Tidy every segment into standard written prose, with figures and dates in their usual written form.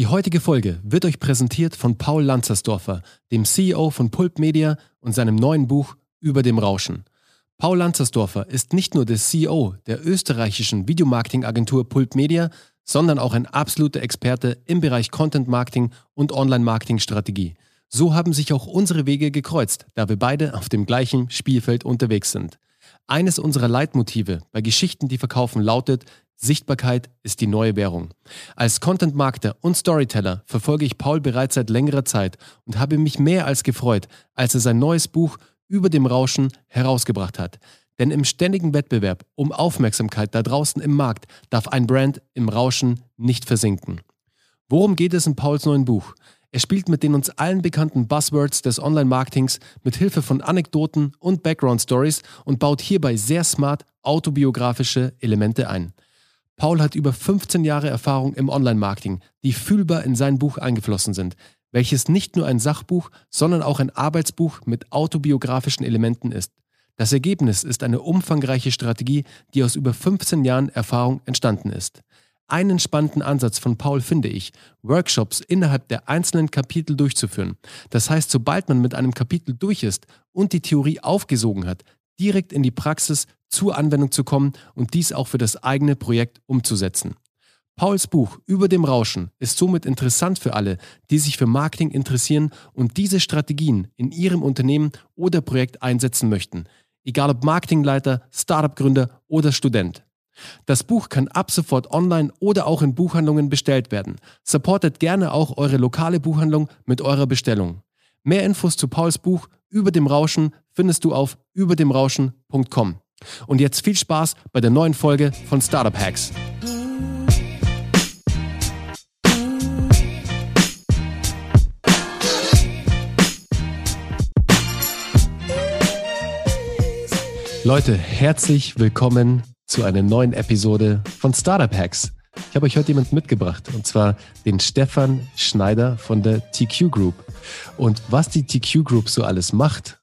Die heutige Folge wird euch präsentiert von Paul Lanzersdorfer, dem CEO von Pulp Media und seinem neuen Buch Über dem Rauschen. Paul Lanzersdorfer ist nicht nur der CEO der österreichischen Videomarketingagentur Pulp Media, sondern auch ein absoluter Experte im Bereich Content-Marketing und Online-Marketing-Strategie. So haben sich auch unsere Wege gekreuzt, da wir beide auf dem gleichen Spielfeld unterwegs sind. Eines unserer Leitmotive bei Geschichten, die verkaufen, lautet: Sichtbarkeit ist die neue Währung. Als Content-Marketer und Storyteller verfolge ich Paul bereits seit längerer Zeit und habe mich mehr als gefreut, als er sein neues Buch Über dem Rauschen herausgebracht hat. Denn im ständigen Wettbewerb um Aufmerksamkeit da draußen im Markt darf ein Brand im Rauschen nicht versinken. Worum geht es in Pauls neuen Buch? Er spielt mit den uns allen bekannten Buzzwords des Online-Marketings mit Hilfe von Anekdoten und Background-Stories und baut hierbei sehr smart autobiografische Elemente ein. Paul hat über 15 Jahre Erfahrung im Online-Marketing, die fühlbar in sein Buch eingeflossen sind, welches nicht nur ein Sachbuch, sondern auch ein Arbeitsbuch mit autobiografischen Elementen ist. Das Ergebnis ist eine umfangreiche Strategie, die aus über 15 Jahren Erfahrung entstanden ist. Einen spannenden Ansatz von Paul finde ich, Workshops innerhalb der einzelnen Kapitel durchzuführen. Das heißt, sobald man mit einem Kapitel durch ist und die Theorie aufgesogen hat, direkt in die Praxis zur Anwendung zu kommen und dies auch für das eigene Projekt umzusetzen. Pauls Buch Über dem Rauschen ist somit interessant für alle, die sich für Marketing interessieren und diese Strategien in ihrem Unternehmen oder Projekt einsetzen möchten, egal ob Marketingleiter, Startup-Gründer oder Student. Das Buch kann ab sofort online oder auch in Buchhandlungen bestellt werden. Supportet gerne auch eure lokale Buchhandlung mit eurer Bestellung. Mehr Infos zu Pauls Buch Über dem Rauschen findest du auf überdemrauschen.com. Und jetzt viel Spaß bei der neuen Folge von Startup Hacks. Leute, herzlich willkommen zu einer neuen Episode von Startup Hacks. Ich habe euch heute jemanden mitgebracht, und zwar den Stefan Schneider von der TQ Group. Und was die TQ Group so alles macht,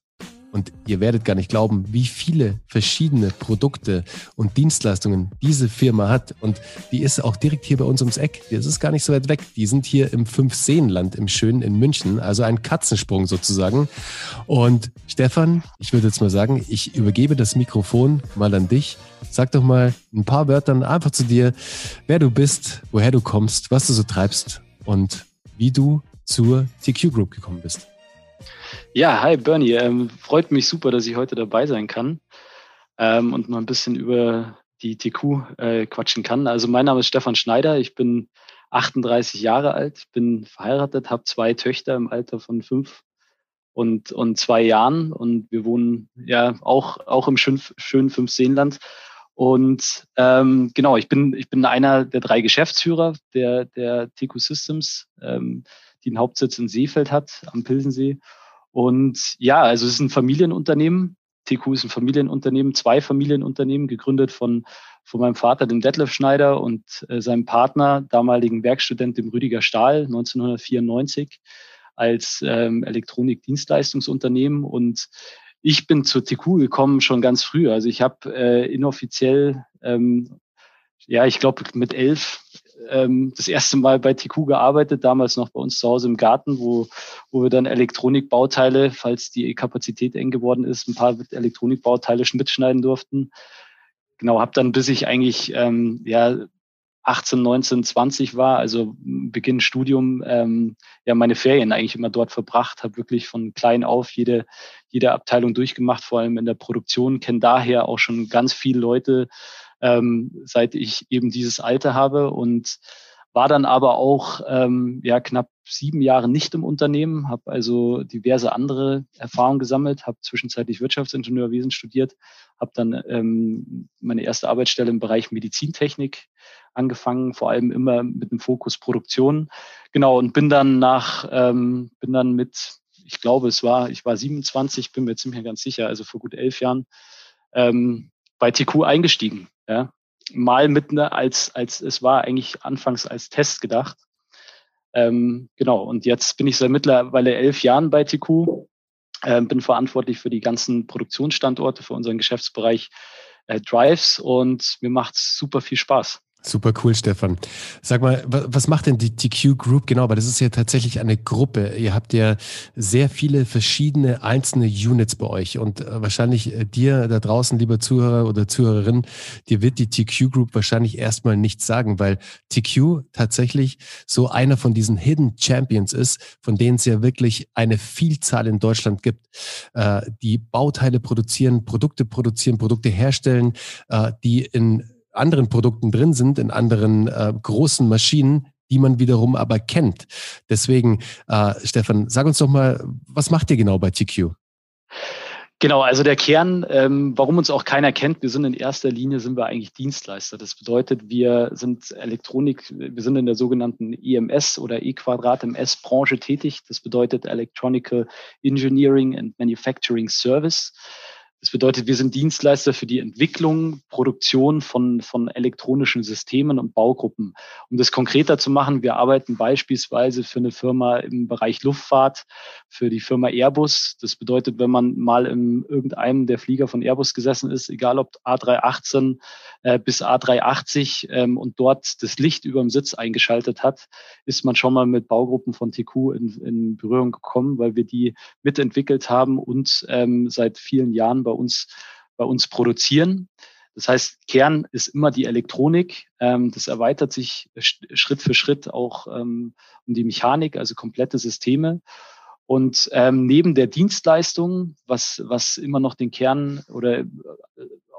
und ihr werdet gar nicht glauben, wie viele verschiedene Produkte und Dienstleistungen diese Firma hat. Und die ist auch direkt hier bei uns ums Eck. Das ist gar nicht so weit weg. Die sind hier im Fünf-Seen-Land im Schönen in München. Also ein Katzensprung sozusagen. Und Stefan, ich würde jetzt mal sagen, ich übergebe das Mikrofon mal an dich. Sag doch mal ein paar Wörtern einfach zu dir, wer du bist, woher du kommst, was du so treibst und wie du zur TQ Group gekommen bist. Ja, hi Bernie. Freut mich super, dass ich heute dabei sein kann und mal ein bisschen über die TQ quatschen kann. Also mein Name ist Stefan Schneider, ich bin 38 Jahre alt, bin verheiratet, habe zwei Töchter im Alter von 5 und 2 Jahren und wir wohnen ja auch im schönen Fünf-Seen-Land. Und genau, ich bin einer der 3 Geschäftsführer der TQ Systems, die einen Hauptsitz in Seefeld hat, am Pilsensee. Und ja, also es ist ein Familienunternehmen. TQ ist ein Familienunternehmen, 2 Familienunternehmen, gegründet von meinem Vater, dem Detlef Schneider, und seinem Partner, damaligen Werkstudent, dem Rüdiger Stahl, 1994, als Elektronikdienstleistungsunternehmen. Und ich bin zur TQ gekommen schon ganz früh. Also ich habe inoffiziell, ich glaube mit 11, das erste Mal bei TQ gearbeitet, damals noch bei uns zu Hause im Garten, wo wir dann Elektronikbauteile, falls die Kapazität eng geworden ist, ein paar Elektronikbauteile mitschneiden durften. Genau, habe dann, bis ich eigentlich 18, 19, 20 war, also Beginn Studium, meine Ferien eigentlich immer dort verbracht, habe wirklich von klein auf jede Abteilung durchgemacht, vor allem in der Produktion, kenne daher auch schon ganz viele Leute, seit ich eben dieses Alter habe, und war dann aber auch knapp 7 Jahre nicht im Unternehmen, habe also diverse andere Erfahrungen gesammelt, habe zwischenzeitlich Wirtschaftsingenieurwesen studiert, habe dann meine erste Arbeitsstelle im Bereich Medizintechnik angefangen, vor allem immer mit dem Fokus Produktion. Genau, und ich war 27, bin mir ziemlich ganz sicher, also vor gut 11 Jahren, bei TQ eingestiegen. Ja, mal mitten als es war eigentlich anfangs als Test gedacht. Genau, und jetzt bin ich seit mittlerweile 11 Jahren bei TQ, bin verantwortlich für die ganzen Produktionsstandorte, für unseren Geschäftsbereich Drives, und mir macht es super viel Spaß. Super cool, Stefan. Sag mal, was macht denn die TQ Group genau? Weil das ist ja tatsächlich eine Gruppe. Ihr habt ja sehr viele verschiedene einzelne Units bei euch und wahrscheinlich dir da draußen, lieber Zuhörer oder Zuhörerin, dir wird die TQ Group wahrscheinlich erstmal nichts sagen, weil TQ tatsächlich so einer von diesen Hidden Champions ist, von denen es ja wirklich eine Vielzahl in Deutschland gibt, die Bauteile produzieren, Produkte herstellen, die in anderen Produkten drin sind, in anderen großen Maschinen, die man wiederum aber kennt. Deswegen, Stefan, sag uns doch mal, was macht ihr genau bei TQ? Genau, also der Kern, warum uns auch keiner kennt, in erster Linie sind wir eigentlich Dienstleister. Das bedeutet, wir sind Elektronik, wir sind in der sogenannten EMS oder E²MS-Branche tätig. Das bedeutet Electronical Engineering and Manufacturing Service. Das bedeutet, wir sind Dienstleister für die Entwicklung, Produktion von elektronischen Systemen und Baugruppen. Um das konkreter zu machen, wir arbeiten beispielsweise für eine Firma im Bereich Luftfahrt, für die Firma Airbus. Das bedeutet, wenn man mal in irgendeinem der Flieger von Airbus gesessen ist, egal ob A318 bis A380 und dort das Licht über dem Sitz eingeschaltet hat, ist man schon mal mit Baugruppen von TQ in Berührung gekommen, weil wir die mitentwickelt haben und seit vielen Jahren bei uns produzieren. Das heißt, Kern ist immer die Elektronik. Das erweitert sich Schritt für Schritt auch um die Mechanik, also komplette Systeme. Und neben der Dienstleistung, was immer noch den Kern oder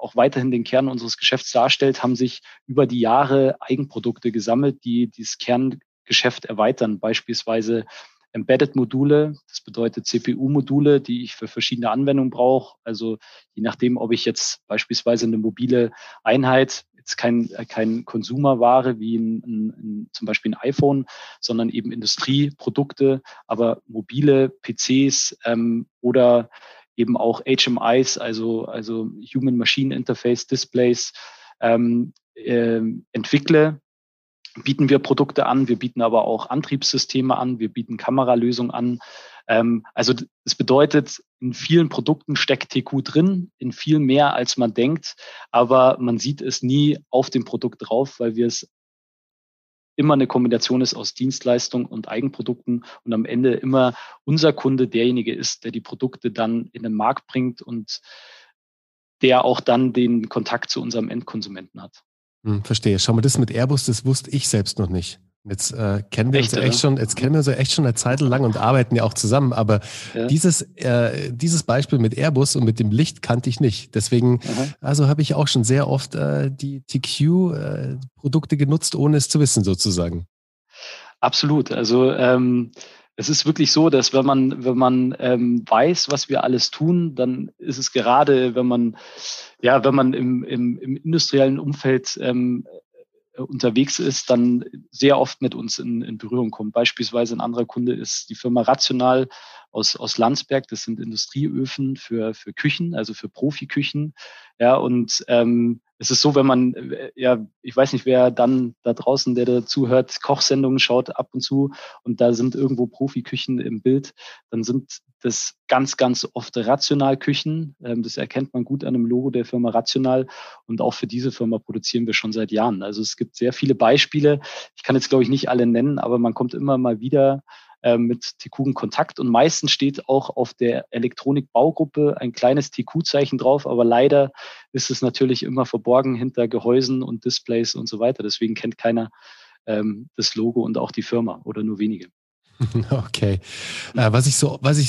auch weiterhin den Kern unseres Geschäfts darstellt, haben sich über die Jahre Eigenprodukte gesammelt, die dieses Kerngeschäft erweitern. Beispielsweise Embedded-Module, das bedeutet CPU-Module, die ich für verschiedene Anwendungen brauche. Also je nachdem, ob ich jetzt beispielsweise eine mobile Einheit, jetzt kein Konsumerware wie zum Beispiel ein iPhone, sondern eben Industrieprodukte, aber mobile PCs oder eben auch HMIs, also Human Machine Interface Displays, entwickle, bieten wir Produkte an, wir bieten aber auch Antriebssysteme an, wir bieten Kameralösungen an. Also es bedeutet, in vielen Produkten steckt TQ drin, in viel mehr als man denkt, aber man sieht es nie auf dem Produkt drauf, weil wir es immer eine Kombination ist aus Dienstleistung und Eigenprodukten und am Ende immer unser Kunde derjenige ist, der die Produkte dann in den Markt bringt und der auch dann den Kontakt zu unserem Endkonsumenten hat. Verstehe. Schau mal, das mit Airbus, das wusste ich selbst noch nicht. Jetzt kennen wir uns echt schon eine Zeit lang und arbeiten ja auch zusammen, aber ja, dieses Beispiel mit Airbus und mit dem Licht kannte ich nicht. Deswegen, also habe ich auch schon sehr oft die TQ-Produkte genutzt, ohne es zu wissen sozusagen. Absolut. Also es ist wirklich so, dass wenn man weiß, was wir alles tun, dann ist es gerade, wenn man im industriellen Umfeld unterwegs ist, dann sehr oft mit uns in Berührung kommt. Beispielsweise ein anderer Kunde ist die Firma Rational aus Landsberg. Das sind Industrieöfen für Küchen, also für Profiküchen. Ja, und es ist so, wenn man, ja, ich weiß nicht, wer dann da draußen, der dazu hört, Kochsendungen schaut ab und zu und da sind irgendwo Profiküchen im Bild, dann sind das ganz, ganz oft Rational-Küchen. Das erkennt man gut an dem Logo der Firma Rational und auch für diese Firma produzieren wir schon seit Jahren. Also es gibt sehr viele Beispiele. Ich kann jetzt, glaube ich, nicht alle nennen, aber man kommt immer mal wieder mit TQ in Kontakt und meistens steht auch auf der Elektronikbaugruppe ein kleines TQ-Zeichen drauf, aber leider ist es natürlich immer verborgen hinter Gehäusen und Displays und so weiter. Deswegen kennt keiner das Logo und auch die Firma oder nur wenige. Okay. Was ich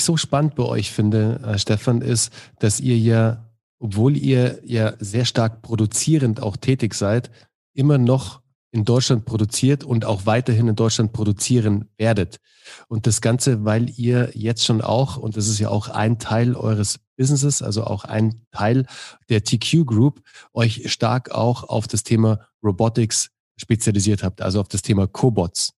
so spannend bei euch finde, Stefan, ist, dass ihr ja, obwohl ihr ja sehr stark produzierend auch tätig seid, immer noch in Deutschland produziert und auch weiterhin in Deutschland produzieren werdet. Und das Ganze, weil ihr jetzt schon auch, und das ist ja auch ein Teil eures Businesses, also auch ein Teil der TQ Group, euch stark auch auf das Thema Robotics spezialisiert habt, also auf das Thema Cobots.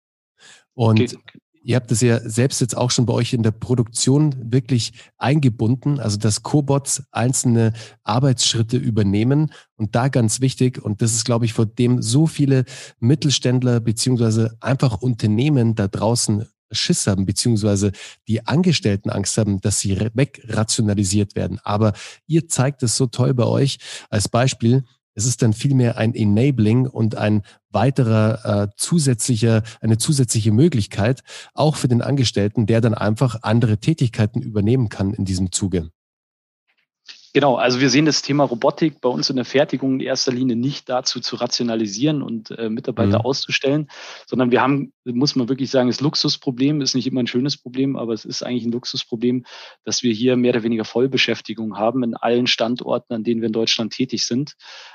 Und ihr habt es ja selbst jetzt auch schon bei euch in der Produktion wirklich eingebunden, also dass Cobots einzelne Arbeitsschritte übernehmen und da ganz wichtig, und das ist, glaube ich, vor dem so viele Mittelständler beziehungsweise einfach Unternehmen da draußen Schiss haben, beziehungsweise die Angestellten Angst haben, dass sie wegrationalisiert werden. Aber ihr zeigt es so toll bei euch als Beispiel, Es ist dann vielmehr ein Enabling und ein weiterer eine zusätzliche Möglichkeit, auch für den Angestellten, der dann einfach andere Tätigkeiten übernehmen kann in diesem Zuge. Genau, also wir sehen das Thema Robotik bei uns in der Fertigung in erster Linie nicht dazu zu rationalisieren und Mitarbeiter auszustellen, sondern wir haben, muss man wirklich sagen, das Luxusproblem ist nicht immer ein schönes Problem, aber es ist eigentlich ein Luxusproblem, dass wir hier mehr oder weniger Vollbeschäftigung haben in allen Standorten, an denen wir in Deutschland tätig sind.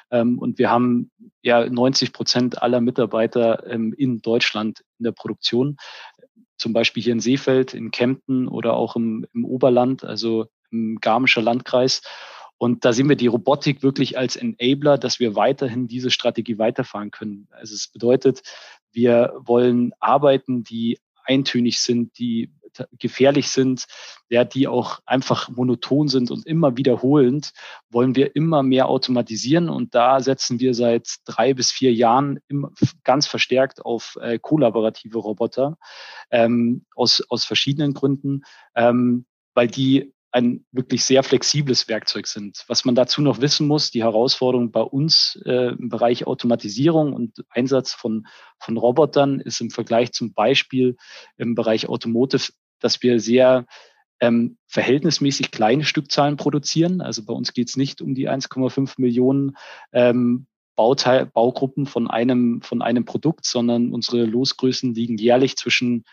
Und wir haben ja 90% aller Mitarbeiter in Deutschland in der Produktion, zum Beispiel hier in Seefeld, in Kempten oder auch im Oberland, also im Garmischer Landkreis. Und da sehen wir die Robotik wirklich als Enabler, dass wir weiterhin diese Strategie weiterfahren können. Also es bedeutet, wir wollen Arbeiten, die eintönig sind, die gefährlich sind, ja, die auch einfach monoton sind und immer wiederholend, wollen wir immer mehr automatisieren. Und da setzen wir seit 3 bis 4 Jahren ganz verstärkt auf kollaborative Roboter aus verschiedenen Gründen, weil die ein wirklich sehr flexibles Werkzeug sind. Was man dazu noch wissen muss, die Herausforderung bei uns im Bereich Automatisierung und Einsatz von Robotern ist im Vergleich zum Beispiel im Bereich Automotive, dass wir sehr verhältnismäßig kleine Stückzahlen produzieren. Also bei uns geht es nicht um die 1,5 Millionen Baugruppen von einem Produkt, sondern unsere Losgrößen liegen jährlich zwischen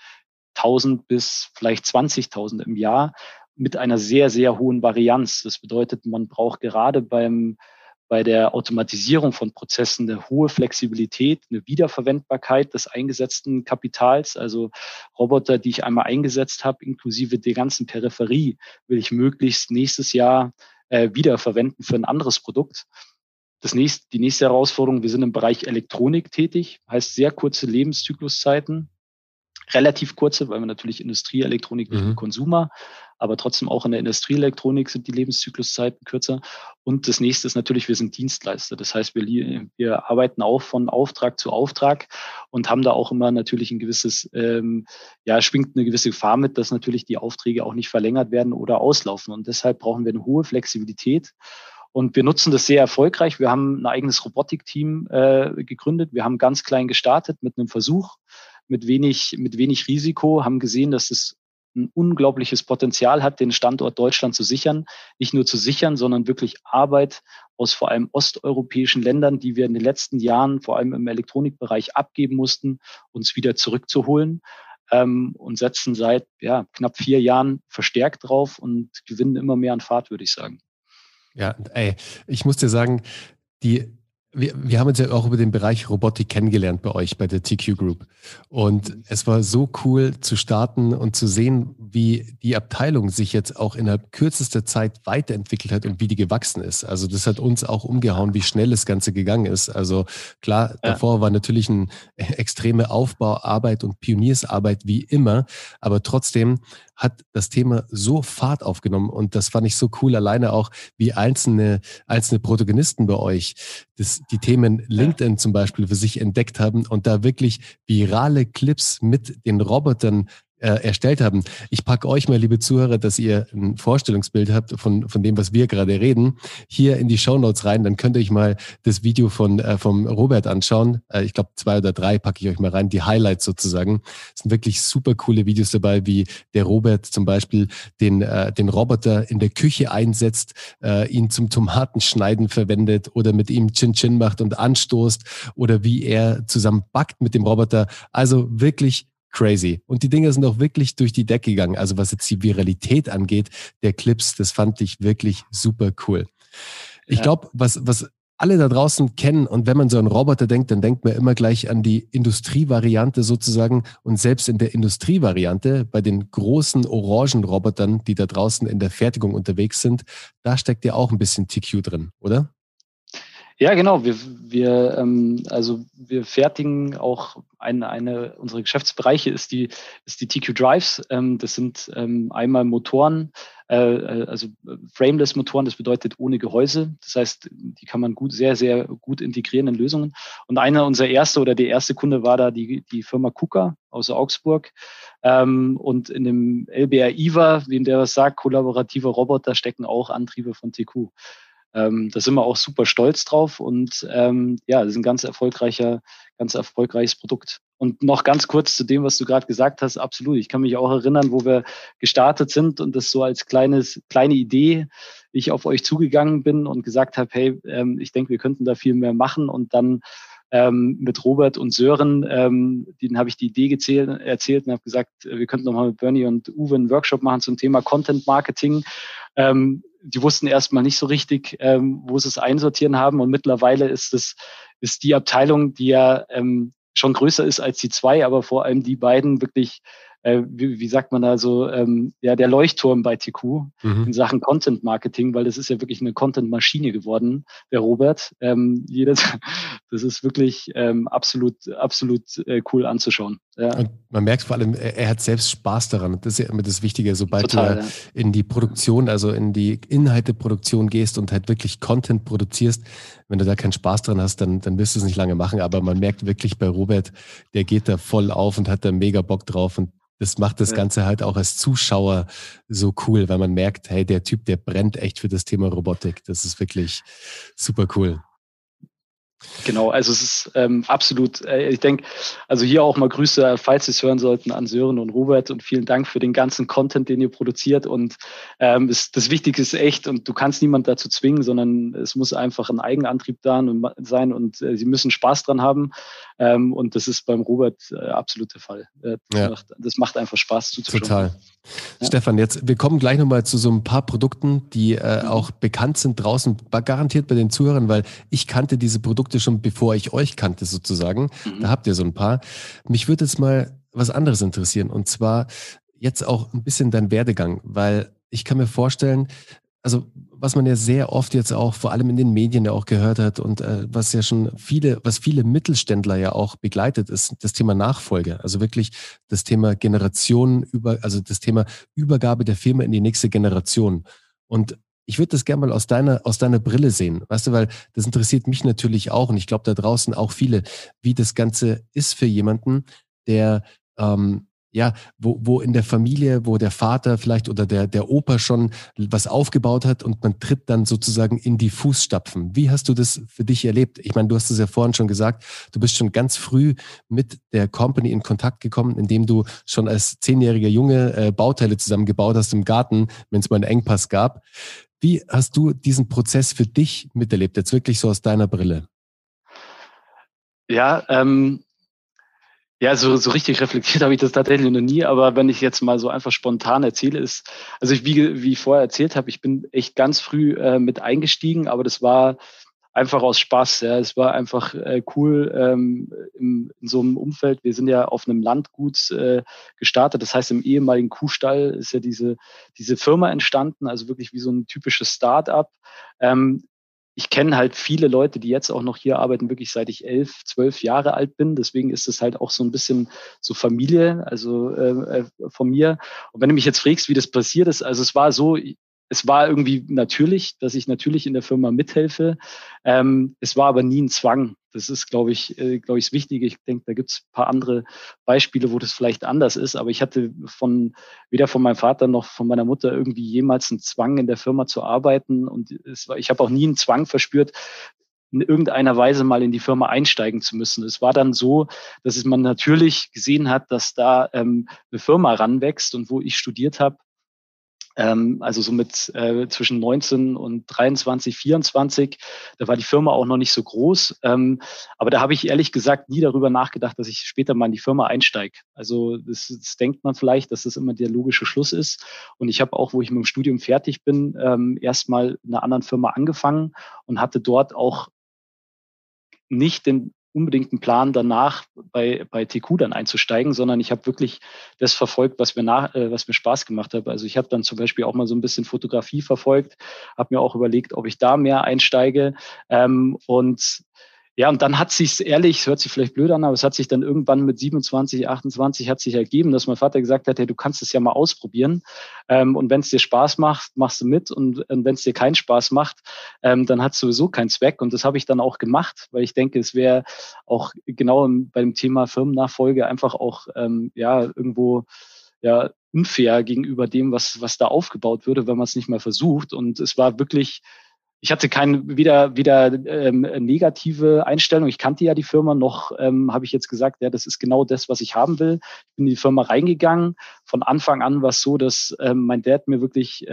1.000 bis vielleicht 20.000 im Jahr, mit einer sehr, sehr hohen Varianz. Das bedeutet, man braucht gerade bei der Automatisierung von Prozessen eine hohe Flexibilität, eine Wiederverwendbarkeit des eingesetzten Kapitals. Also Roboter, die ich einmal eingesetzt habe, inklusive der ganzen Peripherie, will ich möglichst nächstes Jahr wiederverwenden für ein anderes Produkt. Die nächste Herausforderung, wir sind im Bereich Elektronik tätig, heißt sehr kurze Lebenszykluszeiten. Relativ kurze, weil wir natürlich Industrieelektronik nicht mit Konsumer, aber trotzdem auch in der Industrieelektronik sind die Lebenszykluszeiten kürzer. Und das nächste ist natürlich, wir sind Dienstleister. Das heißt, wir arbeiten auch von Auftrag zu Auftrag und haben da auch immer natürlich ein gewisses, schwingt eine gewisse Gefahr mit, dass natürlich die Aufträge auch nicht verlängert werden oder auslaufen. Und deshalb brauchen wir eine hohe Flexibilität. Und wir nutzen das sehr erfolgreich. Wir haben ein eigenes Robotikteam gegründet. Wir haben ganz klein gestartet mit einem Versuch, mit wenig Risiko, haben gesehen, dass es ein unglaubliches Potenzial hat, den Standort Deutschland zu sichern. Nicht nur zu sichern, sondern wirklich Arbeit aus vor allem osteuropäischen Ländern, die wir in den letzten Jahren vor allem im Elektronikbereich abgeben mussten, uns wieder zurückzuholen, und setzen seit knapp 4 Jahren verstärkt drauf und gewinnen immer mehr an Fahrt, würde ich sagen. Ja, ich muss dir sagen, wir haben uns ja auch über den Bereich Robotik kennengelernt bei euch, bei der TQ Group. Und es war so cool zu starten und zu sehen, wie die Abteilung sich jetzt auch innerhalb kürzester Zeit weiterentwickelt hat und wie die gewachsen ist. Also das hat uns auch umgehauen, wie schnell das Ganze gegangen ist. Also klar, davor war natürlich eine extreme Aufbauarbeit und Pioniersarbeit wie immer. Aber trotzdem hat das Thema so Fahrt aufgenommen. Und das fand ich so cool, alleine auch wie einzelne Protagonisten bei euch die Themen LinkedIn zum Beispiel für sich entdeckt haben und da wirklich virale Clips mit den Robotern erstellt haben. Ich packe euch mal, liebe Zuhörer, dass ihr ein Vorstellungsbild habt von dem, was wir gerade reden, hier in die Shownotes rein. Dann könnt ihr euch mal das Video vom Robert anschauen. Ich glaube 2 oder 3 packe ich euch mal rein, die Highlights sozusagen. Es sind wirklich super coole Videos dabei, wie der Robert zum Beispiel den Roboter in der Küche einsetzt, ihn zum Tomatenschneiden verwendet oder mit ihm Chin-Chin macht und anstoßt oder wie er zusammen backt mit dem Roboter. Also wirklich crazy. Und die Dinger sind auch wirklich durch die Decke gegangen. Also was jetzt die Viralität angeht, der Clips, das fand ich wirklich super cool. Ich glaube, was alle da draußen kennen, und wenn man so an Roboter denkt, dann denkt man immer gleich an die Industrievariante sozusagen. Und selbst in der Industrievariante, bei den großen orangen Robotern, die da draußen in der Fertigung unterwegs sind, da steckt ja auch ein bisschen TQ drin, oder? Ja, genau. Wir fertigen auch eine unserer Geschäftsbereiche ist die TQ Drives. Das sind einmal Motoren, also Frameless-Motoren. Das bedeutet ohne Gehäuse. Das heißt, die kann man sehr, sehr gut integrieren in Lösungen. Und der erste Kunde war da die Firma KUKA aus Augsburg. Und in dem LBR IVA, wem der was sagt, kollaborative Roboter, stecken auch Antriebe von TQ. Da sind wir auch super stolz drauf und ja, das ist ein ganz erfolgreiches Produkt. Und noch ganz kurz zu dem, was du gerade gesagt hast, absolut. Ich kann mich auch erinnern, wo wir gestartet sind und das so als kleine Idee, ich auf euch zugegangen bin und gesagt habe, hey, ich denke, wir könnten da viel mehr machen. Und dann mit Robert und Sören, denen habe ich die Idee erzählt und habe gesagt, wir könnten nochmal mit Bernie und Uwe einen Workshop machen zum Thema Content Marketing. Die wussten erstmal nicht so richtig, wo sie es einsortieren haben. Und mittlerweile ist die Abteilung, die ja schon größer ist als die zwei, aber vor allem die beiden wirklich, wie sagt man da so, ja, der Leuchtturm bei TQ in Sachen Content Marketing, weil das ist ja wirklich eine Content-Maschine geworden, der Robert. Das ist wirklich absolut cool anzuschauen. Ja. Und man merkt vor allem, er hat selbst Spaß daran. Das ist ja immer das Wichtige, sobald du in die Produktion, also in die Inhalteproduktion gehst und halt wirklich Content produzierst, wenn du da keinen Spaß dran hast, dann wirst du es nicht lange machen. Aber man merkt wirklich bei Robert, der geht da voll auf und hat da mega Bock drauf. Und das macht das Ganze halt auch als Zuschauer so cool, weil man merkt, hey, der Typ, der brennt echt für das Thema Robotik. Das ist wirklich super cool. Genau, also es ist absolut, ich denke, also hier auch mal Grüße, falls Sie es hören sollten, an Sören und Robert und vielen Dank für den ganzen Content, den ihr produziert und das Wichtige ist echt und du kannst niemanden dazu zwingen, sondern es muss einfach ein Eigenantrieb da sein und sie müssen Spaß dran haben und das ist beim Robert absolut der Fall. Das macht einfach Spaß zuzuschauen. Total. Ja. Stefan, wir kommen gleich nochmal zu so ein paar Produkten, die auch bekannt sind draußen, garantiert bei den Zuhörern, weil ich kannte diese Produkte schon, bevor ich euch kannte sozusagen. Da habt ihr so ein paar. Mich würde jetzt mal was anderes interessieren und zwar jetzt auch ein bisschen dein Werdegang, weil ich kann mir vorstellen, also was man ja sehr oft jetzt auch, vor allem in den Medien ja auch gehört hat und was viele Mittelständler ja auch begleitet, ist das Thema Nachfolge. Also wirklich das Thema das Thema Übergabe der Firma in die nächste Generation. Und ich würde das gerne mal aus deiner Brille sehen, weißt du, weil das interessiert mich natürlich auch und ich glaube da draußen auch viele, wie das Ganze ist für jemanden, der wo in der Familie, wo der Vater vielleicht oder der Opa schon was aufgebaut hat und man tritt dann sozusagen in die Fußstapfen. Wie hast du das für dich erlebt? Ich meine, du hast es ja vorhin schon gesagt, du bist schon ganz früh mit der Company in Kontakt gekommen, indem du schon als 10-jähriger Junge Bauteile zusammengebaut hast im Garten, wenn es mal einen Engpass gab. Wie hast du diesen Prozess für dich miterlebt, jetzt wirklich so aus deiner Brille? Ja, ja, so richtig reflektiert habe ich das tatsächlich noch nie, aber wenn ich jetzt mal so einfach spontan erzähle, wie ich vorher erzählt habe, ich bin echt ganz früh mit eingestiegen, aber das war einfach aus Spaß. Ja. Es war einfach cool in so einem Umfeld. Wir sind ja auf einem Landgut gestartet, das heißt im ehemaligen Kuhstall ist ja diese Firma entstanden, also wirklich wie so ein typisches Start-up. Ich kenne halt viele Leute, die jetzt auch noch hier arbeiten, wirklich seit ich 11, 12 Jahre alt bin. Deswegen ist es halt auch so ein bisschen so Familie, also von mir. Und wenn du mich jetzt fragst, wie das passiert ist, also es war irgendwie natürlich, dass ich natürlich in der Firma mithelfe. Es war aber nie ein Zwang. Das ist, glaube ich, das Wichtige. Ich denke, da gibt es ein paar andere Beispiele, wo das vielleicht anders ist. Aber ich hatte weder von meinem Vater noch von meiner Mutter irgendwie jemals einen Zwang, in der Firma zu arbeiten. Und ich habe auch nie einen Zwang verspürt, in irgendeiner Weise mal in die Firma einsteigen zu müssen. Es war dann so, dass man natürlich gesehen hat, dass da eine Firma ranwächst und wo ich studiert habe. Also so mit zwischen 19 und 23, 24, da war die Firma auch noch nicht so groß. Aber da habe ich ehrlich gesagt nie darüber nachgedacht, dass ich später mal in die Firma einsteige. Also das denkt man vielleicht, dass das immer der logische Schluss ist. Und ich habe auch, wo ich mit dem Studium fertig bin, erstmal in einer anderen Firma angefangen und hatte dort auch nicht den unbedingt einen Plan danach bei TQ dann einzusteigen, sondern ich habe wirklich das verfolgt, was mir Spaß gemacht hat. Also ich habe dann zum Beispiel auch mal so ein bisschen Fotografie verfolgt, habe mir auch überlegt, ob ich da mehr einsteige. Und dann hat sich's ehrlich, es hört sich vielleicht blöd an, aber es hat sich dann irgendwann mit 27, 28 hat sich ergeben, dass mein Vater gesagt hat, hey, du kannst es ja mal ausprobieren. Und wenn es dir Spaß macht, machst du mit. Und wenn es dir keinen Spaß macht, dann hat es sowieso keinen Zweck. Und das habe ich dann auch gemacht, weil ich denke, es wäre auch genau beim Thema Firmennachfolge einfach auch unfair gegenüber dem, was da aufgebaut würde, wenn man es nicht mal versucht. Und es war wirklich Ich hatte keine negative Einstellung. Ich kannte ja die Firma noch, habe ich jetzt gesagt, ja, das ist genau das, was ich haben will. Ich bin in die Firma reingegangen. Von Anfang an war es so, dass mein Dad mir wirklich,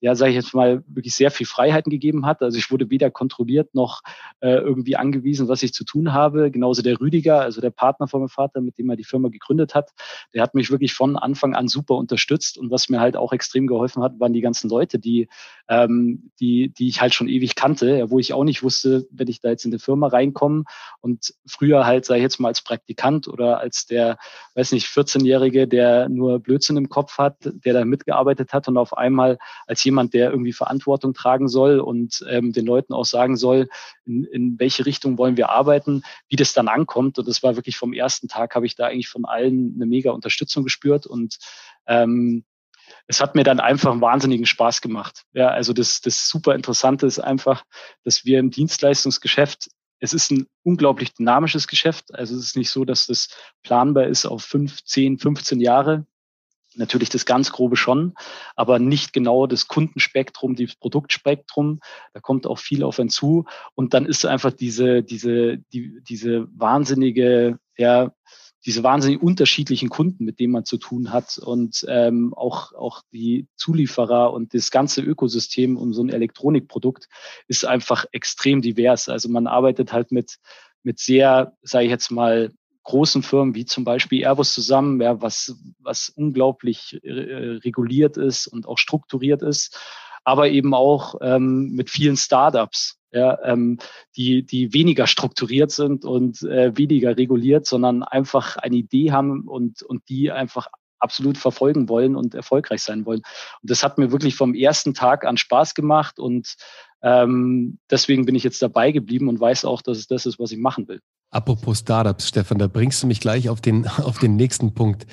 sage ich jetzt mal, wirklich sehr viel Freiheiten gegeben hat. Also ich wurde weder kontrolliert noch irgendwie angewiesen, was ich zu tun habe. Genauso der Rüdiger, also der Partner von meinem Vater, mit dem er die Firma gegründet hat, der hat mich wirklich von Anfang an super unterstützt. Und was mir halt auch extrem geholfen hat, waren die ganzen Leute, die ich halt schon ewig kannte, ja, wo ich auch nicht wusste, wenn ich da jetzt in die Firma reinkomme und früher halt, sage ich jetzt mal, als Praktikant oder als der, 14-Jährige, der nur Blödsinn im Kopf hat, der da mitgearbeitet hat und auf einmal als jemand, der irgendwie Verantwortung tragen soll und den Leuten auch sagen soll, in welche Richtung wollen wir arbeiten, wie das dann ankommt. Und das war wirklich vom ersten Tag, habe ich da eigentlich von allen eine mega Unterstützung gespürt. Und es hat mir dann einfach einen wahnsinnigen Spaß gemacht. Ja, also das super Interessante ist einfach, dass wir im Dienstleistungsgeschäft, es ist ein unglaublich dynamisches Geschäft. Also es ist nicht so, dass das planbar ist auf 5, 10, 15 Jahre. Natürlich das ganz Grobe schon, aber nicht genau das Kundenspektrum, das Produktspektrum. Da kommt auch viel auf einen zu. Und dann ist einfach diese wahnsinnig unterschiedlichen Kunden, mit denen man zu tun hat, und auch die Zulieferer und das ganze Ökosystem um so ein Elektronikprodukt ist einfach extrem divers. Also man arbeitet halt mit sehr, sage ich jetzt mal, großen Firmen wie zum Beispiel Airbus zusammen, ja, was unglaublich reguliert ist und auch strukturiert ist, aber eben auch mit vielen Startups, ja, die weniger strukturiert sind und weniger reguliert, sondern einfach eine Idee haben und die einfach absolut verfolgen wollen und erfolgreich sein wollen. Und das hat mir wirklich vom ersten Tag an Spaß gemacht und deswegen bin ich jetzt dabei geblieben und weiß auch, dass es das ist, was ich machen will. Apropos Startups, Stefan, da bringst du mich gleich auf den nächsten Punkt.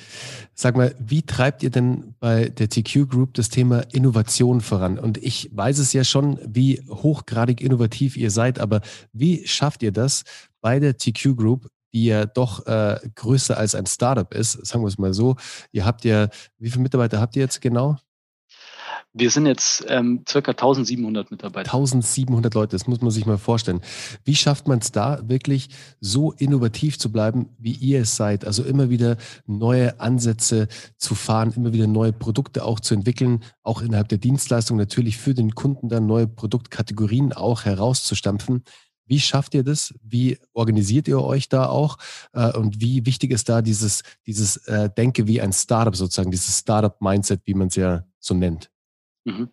Sag mal, wie treibt ihr denn bei der TQ Group das Thema Innovation voran? Und ich weiß es ja schon, wie hochgradig innovativ ihr seid, aber wie schafft ihr das bei der TQ Group, die ja doch größer als ein Startup ist, sagen wir es mal so. Wie viele Mitarbeiter habt ihr jetzt genau? Wir sind jetzt circa 1700 Mitarbeiter. 1700 Leute, das muss man sich mal vorstellen. Wie schafft man es da wirklich so innovativ zu bleiben, wie ihr es seid? Also immer wieder neue Ansätze zu fahren, immer wieder neue Produkte auch zu entwickeln, auch innerhalb der Dienstleistung natürlich für den Kunden dann neue Produktkategorien auch herauszustampfen. Wie schafft ihr das? Wie organisiert ihr euch da auch? Und wie wichtig ist da dieses Denke wie ein Startup sozusagen, dieses Startup-Mindset, wie man es ja so nennt? Mhm.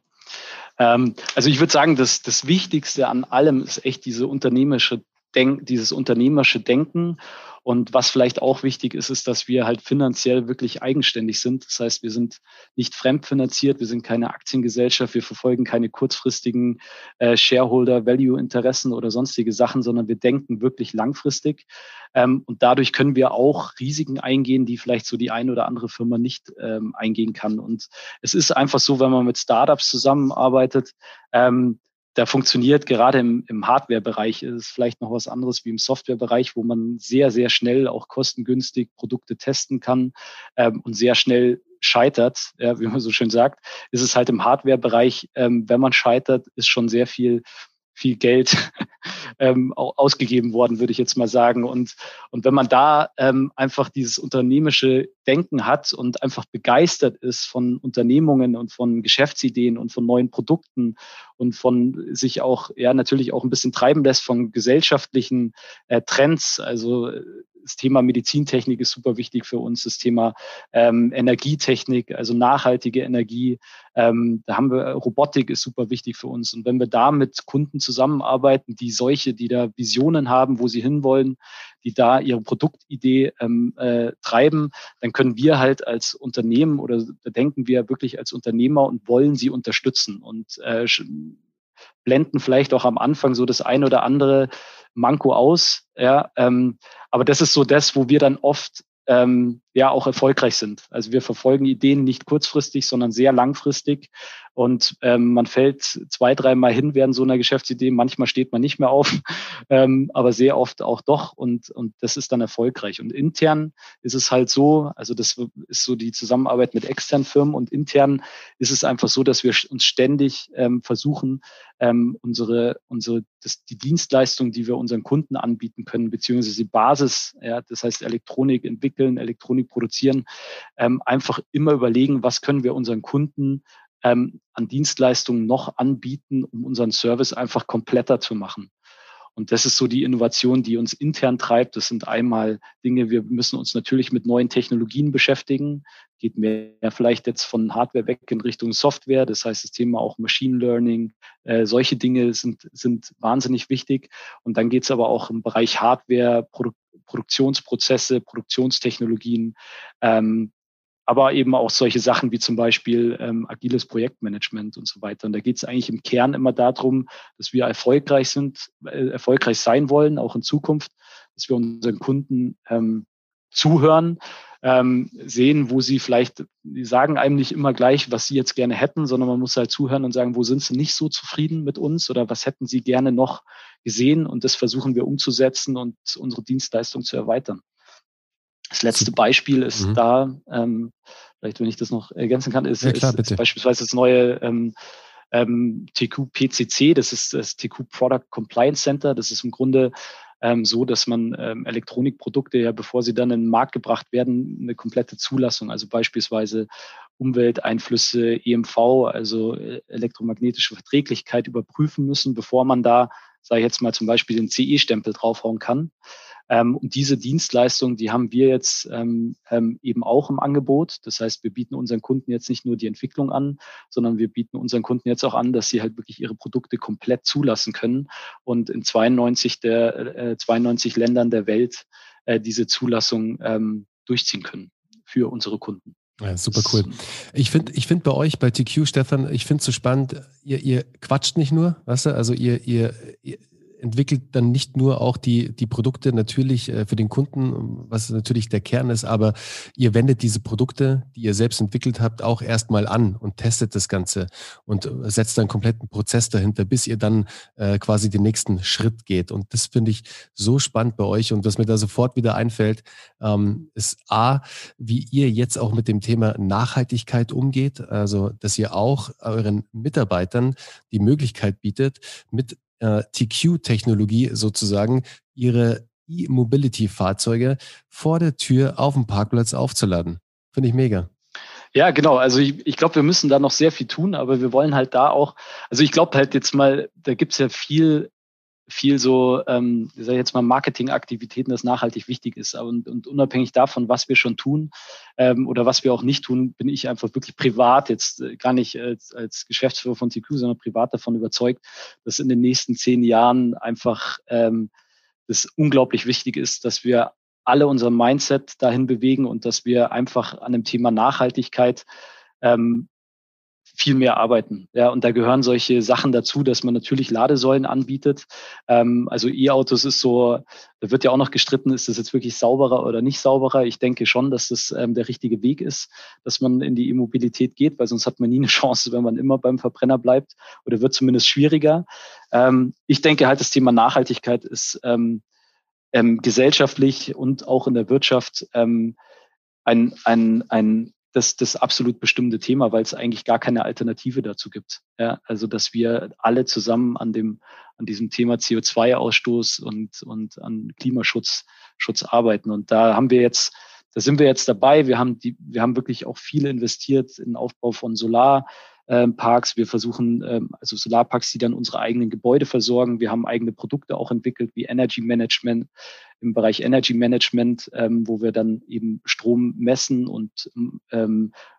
Also ich würde sagen, dass das Wichtigste an allem ist echt dieses unternehmerische Denken. Und was vielleicht auch wichtig ist, ist, dass wir halt finanziell wirklich eigenständig sind. Das heißt, wir sind nicht fremdfinanziert, wir sind keine Aktiengesellschaft, wir verfolgen keine kurzfristigen Shareholder-Value-Interessen oder sonstige Sachen, sondern wir denken wirklich langfristig. Und dadurch können wir auch Risiken eingehen, die vielleicht so die eine oder andere Firma nicht eingehen kann. Und es ist einfach so, wenn man mit Startups zusammenarbeitet, da funktioniert gerade im Hardware-Bereich, ist vielleicht noch was anderes wie im Software-Bereich, wo man sehr, sehr schnell auch kostengünstig Produkte testen kann und sehr schnell scheitert, ja, wie man so schön sagt. Ist es halt im Hardware-Bereich, wenn man scheitert, ist schon sehr viel Geld ausgegeben worden, würde ich jetzt mal sagen. Und wenn man da einfach dieses unternehmerische Denken hat und einfach begeistert ist von Unternehmungen und von Geschäftsideen und von neuen Produkten und von sich auch, ja, natürlich auch ein bisschen treiben lässt von gesellschaftlichen Trends, also das Thema Medizintechnik ist super wichtig für uns, das Thema Energietechnik, also nachhaltige Energie. Da haben wir Robotik ist super wichtig für uns. Und wenn wir da mit Kunden zusammenarbeiten, die da Visionen haben, wo sie hinwollen, die da ihre Produktidee treiben, dann können wir halt als Unternehmen oder da denken wir wirklich als Unternehmer und wollen sie unterstützen und blenden vielleicht auch am Anfang so das ein oder andere Manko aus, ja, aber das ist so das, wo wir dann oft ja auch erfolgreich sind. Also wir verfolgen Ideen nicht kurzfristig, sondern sehr langfristig. Und man fällt 2-3 Mal hin während so einer Geschäftsidee. Manchmal steht man nicht mehr auf, aber sehr oft auch doch. Und das ist dann erfolgreich. Und intern ist es halt so, also das ist so die Zusammenarbeit mit externen Firmen. Und intern ist es einfach so, dass wir uns ständig versuchen, die Dienstleistung, die wir unseren Kunden anbieten können, beziehungsweise die Basis, ja, das heißt Elektronik entwickeln, Elektronik produzieren, einfach immer überlegen, was können wir unseren Kunden an Dienstleistungen noch anbieten, um unseren Service einfach kompletter zu machen. Und das ist so die Innovation, die uns intern treibt. Das sind einmal Dinge, wir müssen uns natürlich mit neuen Technologien beschäftigen. Geht mehr vielleicht jetzt von Hardware weg in Richtung Software. Das heißt, das Thema auch Machine Learning, solche Dinge sind wahnsinnig wichtig. Und dann geht es aber auch im Bereich Hardware, Produktionsprozesse, Produktionstechnologien, aber eben auch solche Sachen wie zum Beispiel agiles Projektmanagement und so weiter. Und da geht es eigentlich im Kern immer darum, dass wir erfolgreich sein wollen, auch in Zukunft, dass wir unseren Kunden zuhören, sehen, wo sie vielleicht, die sagen einem nicht immer gleich, was sie jetzt gerne hätten, sondern man muss halt zuhören und sagen, wo sind sie nicht so zufrieden mit uns oder was hätten sie gerne noch gesehen, und das versuchen wir umzusetzen und unsere Dienstleistung zu erweitern. Das letzte Beispiel ist da, vielleicht wenn ich das noch ergänzen kann, ist beispielsweise das neue TQ-PCC, das ist das TQ Product Compliance Center. Das ist im Grunde so, dass man Elektronikprodukte ja, bevor sie dann in den Markt gebracht werden, eine komplette Zulassung, also beispielsweise Umwelteinflüsse, EMV, also elektromagnetische Verträglichkeit überprüfen müssen, bevor man da, sage ich jetzt mal, zum Beispiel den CE-Stempel draufhauen kann. Und diese Dienstleistung, die haben wir jetzt eben auch im Angebot. Das heißt, wir bieten unseren Kunden jetzt nicht nur die Entwicklung an, sondern wir bieten unseren Kunden jetzt auch an, dass sie halt wirklich ihre Produkte komplett zulassen können und in 92 Ländern der Welt diese Zulassung durchziehen können für unsere Kunden. Ja, super cool. Ich finde bei euch, bei TQ, Stefan, ich finde es so spannend, ihr quatscht nicht nur, weißt du, also ihr entwickelt dann nicht nur auch die Produkte natürlich für den Kunden, was natürlich der Kern ist, aber ihr wendet diese Produkte, die ihr selbst entwickelt habt, auch erstmal an und testet das Ganze und setzt dann einen kompletten Prozess dahinter, bis ihr dann quasi den nächsten Schritt geht. Und das finde ich so spannend bei euch. Und was mir da sofort wieder einfällt, ist A, wie ihr jetzt auch mit dem Thema Nachhaltigkeit umgeht, also dass ihr auch euren Mitarbeitern die Möglichkeit bietet, mit TQ-Technologie sozusagen ihre E-Mobility-Fahrzeuge vor der Tür auf dem Parkplatz aufzuladen. Finde ich mega. Ja, genau. Also ich glaube, wir müssen da noch sehr viel tun, aber wir wollen halt da auch, also ich glaube halt jetzt mal, da gibt es ja viel so, ich sage jetzt mal, Marketingaktivitäten, das nachhaltig wichtig ist. Und unabhängig davon, was wir schon tun oder was wir auch nicht tun, bin ich einfach wirklich privat, jetzt gar nicht als Geschäftsführer von TQ, sondern privat davon überzeugt, dass in den nächsten 10 Jahren einfach das unglaublich wichtig ist, dass wir alle unser Mindset dahin bewegen und dass wir einfach an dem Thema Nachhaltigkeit viel mehr arbeiten. Ja, und da gehören solche Sachen dazu, dass man natürlich Ladesäulen anbietet. Also E-Autos ist so, da wird ja auch noch gestritten, ist das jetzt wirklich sauberer oder nicht sauberer? Ich denke schon, dass das der richtige Weg ist, dass man in die E-Mobilität geht, weil sonst hat man nie eine Chance, wenn man immer beim Verbrenner bleibt, oder wird zumindest schwieriger. Ich denke halt, das Thema Nachhaltigkeit ist gesellschaftlich und auch in der Wirtschaft das absolut bestimmende Thema, weil es eigentlich gar keine Alternative dazu gibt. Ja, also dass wir alle zusammen an diesem Thema CO2-Ausstoß und an Klimaschutz arbeiten. Und da sind wir jetzt dabei. Wir haben wirklich auch viel investiert in den Aufbau von Solarparks. Wir versuchen, also Solarparks, die dann unsere eigenen Gebäude versorgen. Wir haben eigene Produkte auch entwickelt, wie Energy Management, im Bereich Energy Management, wo wir dann eben Strom messen und